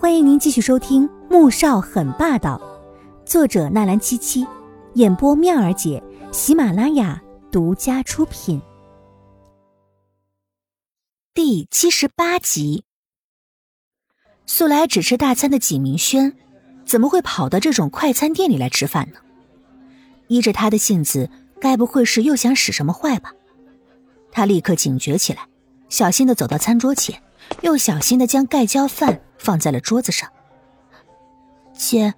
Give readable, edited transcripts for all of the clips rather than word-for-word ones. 欢迎您继续收听《穆少很霸道》，作者纳兰七七，演播妙儿姐，喜马拉雅独家出品。第78集。素来只吃大餐的纪明轩怎么会跑到这种快餐店里来吃饭呢？依着他的性子，该不会是又想使什么坏吧？他立刻警觉起来，小心地走到餐桌前，又小心地将盖浇饭放在了桌子上。姐，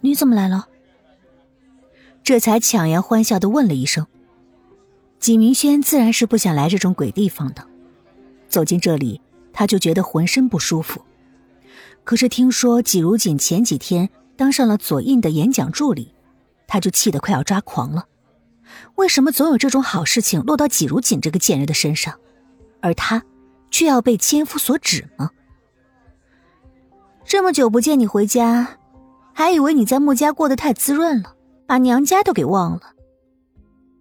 你怎么来了？这才强颜欢笑地问了一声。纪明轩自然是不想来这种鬼地方的，走进这里他就觉得浑身不舒服。可是听说纪如锦前几天当上了左印的演讲助理，他就气得快要抓狂了。为什么总有这种好事情落到纪如锦这个贱人的身上，而他却要被千夫所指吗？这么久不见你回家，还以为你在穆家过得太滋润了，把娘家都给忘了。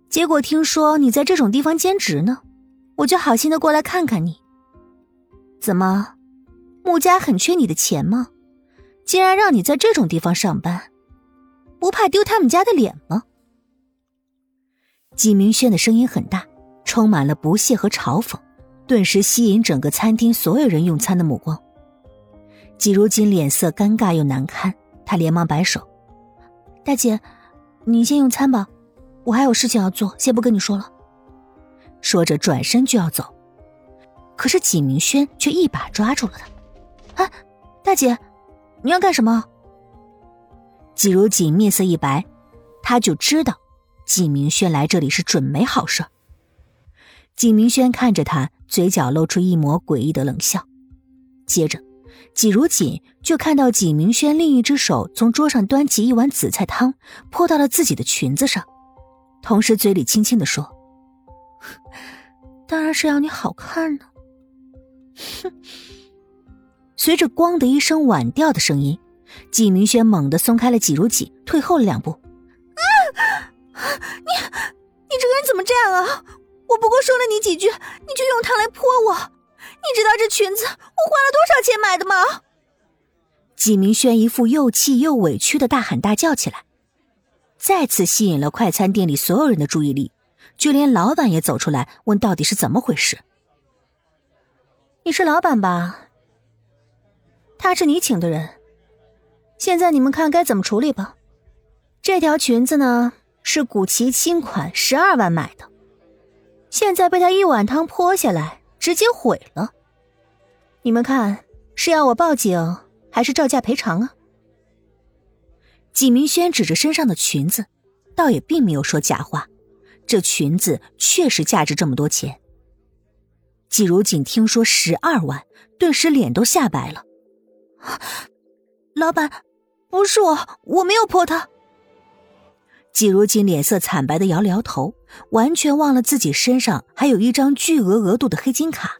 结果听说你在这种地方兼职呢，我就好心的过来看看你。怎么？穆家很缺你的钱吗？竟然让你在这种地方上班，不怕丢他们家的脸吗？纪明轩的声音很大，充满了不屑和嘲讽，顿时吸引整个餐厅所有人用餐的目光。纪如锦脸色尴尬又难堪，他连忙摆手：大姐，你先用餐吧，我还有事情要做，先不跟你说了。说着转身就要走，可是纪明轩却一把抓住了他。啊，大姐，你要干什么？纪如锦面色一白，他就知道纪明轩来这里是准没好事。纪明轩看着他，嘴角露出一抹诡异的冷笑。接着纪如锦就看到纪明轩另一只手从桌上端起一碗紫菜汤泼到了自己的裙子上，同时嘴里轻轻地说：当然是要你好看呢。哼。随着咣的一声碗掉的声音，纪明轩猛地松开了纪如锦，退后了两步。你这个人怎么这样啊？我不过说了你几句，你就用汤来泼我，你知道这裙子我花了多少钱买的吗？纪明轩一副又气又委屈的大喊大叫起来，再次吸引了快餐店里所有人的注意力，就连老板也走出来问到底是怎么回事。你是老板吧？他是你请的人，现在你们看该怎么处理吧。这条裙子呢，是古奇新款12万买的，现在被他一碗汤泼下来直接毁了，你们看是要我报警还是照价赔偿啊？纪明轩指着身上的裙子，倒也并没有说假话，这裙子确实价值这么多钱。纪如锦听说12万，顿时脸都吓白了。老板，不是我没有泼他。纪如锦脸色惨白的摇了摇头，完全忘了自己身上还有一张巨额额度的黑金卡。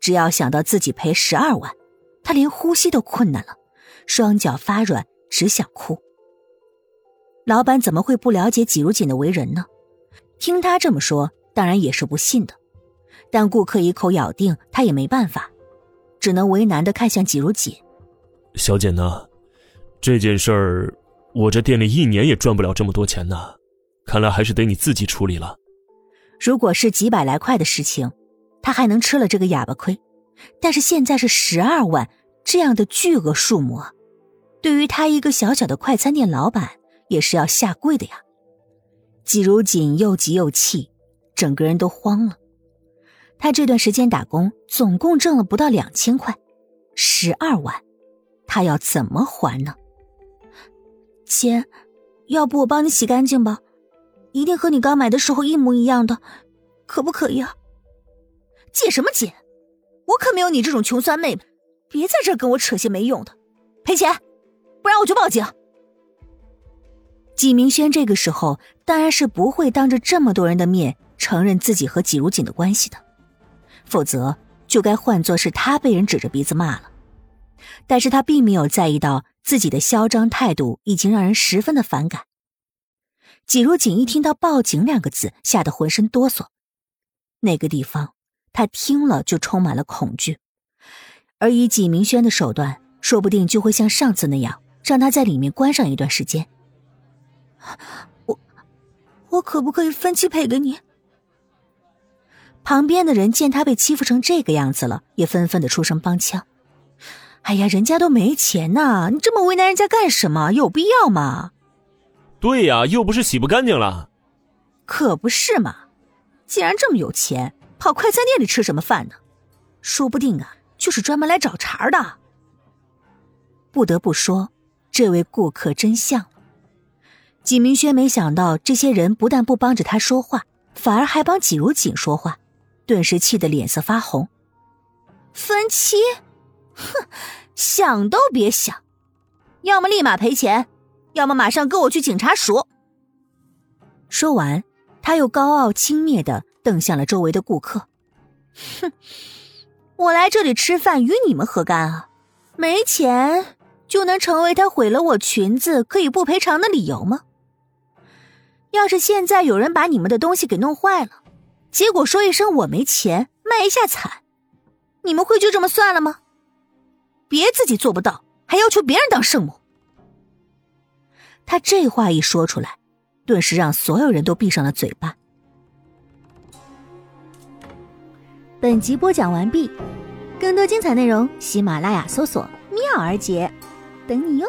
只要想到自己赔12万，他连呼吸都困难了，双脚发软，只想哭。老板怎么会不了解纪如锦的为人呢？听他这么说，当然也是不信的，但顾客一口咬定，他也没办法，只能为难地看向纪如锦。小姐呢，这件事儿我这店里1年也赚不了这么多钱呢，看来还是得你自己处理了。如果是几百来块的事情，他还能吃了这个哑巴亏，但是现在是12万这样的巨额数目，对于他一个小小的快餐店老板也是要下跪的呀。纪如锦又急又气，整个人都慌了。他这段时间打工总共挣了不到2000块，12万他要怎么还呢？姐，要不我帮你洗干净吧，一定和你刚买的时候一模一样的，可不可以啊？借什么借？我可没有你这种穷酸妹妹，别在这儿跟我扯些没用的，赔钱，不然我就报警。纪明轩这个时候当然是不会当着这么多人的面承认自己和纪如锦的关系的，否则就该换作是他被人指着鼻子骂了。但是他并没有在意到自己的嚣张态度已经让人十分的反感。纪如锦一听到报警2个字，吓得浑身哆嗦。那个地方他听了就充满了恐惧，而以纪明轩的手段说不定就会像上次那样，让他在里面关上一段时间。我可不可以分期赔给你？旁边的人见他被欺负成这个样子了，也纷纷的出声帮腔。哎呀，人家都没钱呐，你这么为难人家干什么？有必要吗？对呀，又不是洗不干净了。可不是嘛，既然这么有钱，跑快餐店里吃什么饭呢？说不定啊，就是专门来找茬的。不得不说，这位顾客真像了。纪明轩没想到这些人不但不帮着他说话，反而还帮纪如锦说话，顿时气得脸色发红。分期？哼，想都别想，要么立马赔钱，要么马上跟我去警察署。说完，他又高傲轻蔑地瞪向了周围的顾客。哼，我来这里吃饭与你们何干啊？没钱就能成为他毁了我裙子可以不赔偿的理由吗？要是现在有人把你们的东西给弄坏了，结果说一声我没钱，卖一下惨，你们会就这么算了吗？别自己做不到，还要求别人当圣母。他这话一说出来，顿时让所有人都闭上了嘴巴。本集播讲完毕，更多精彩内容，喜马拉雅搜索“妙儿姐”，等你哟。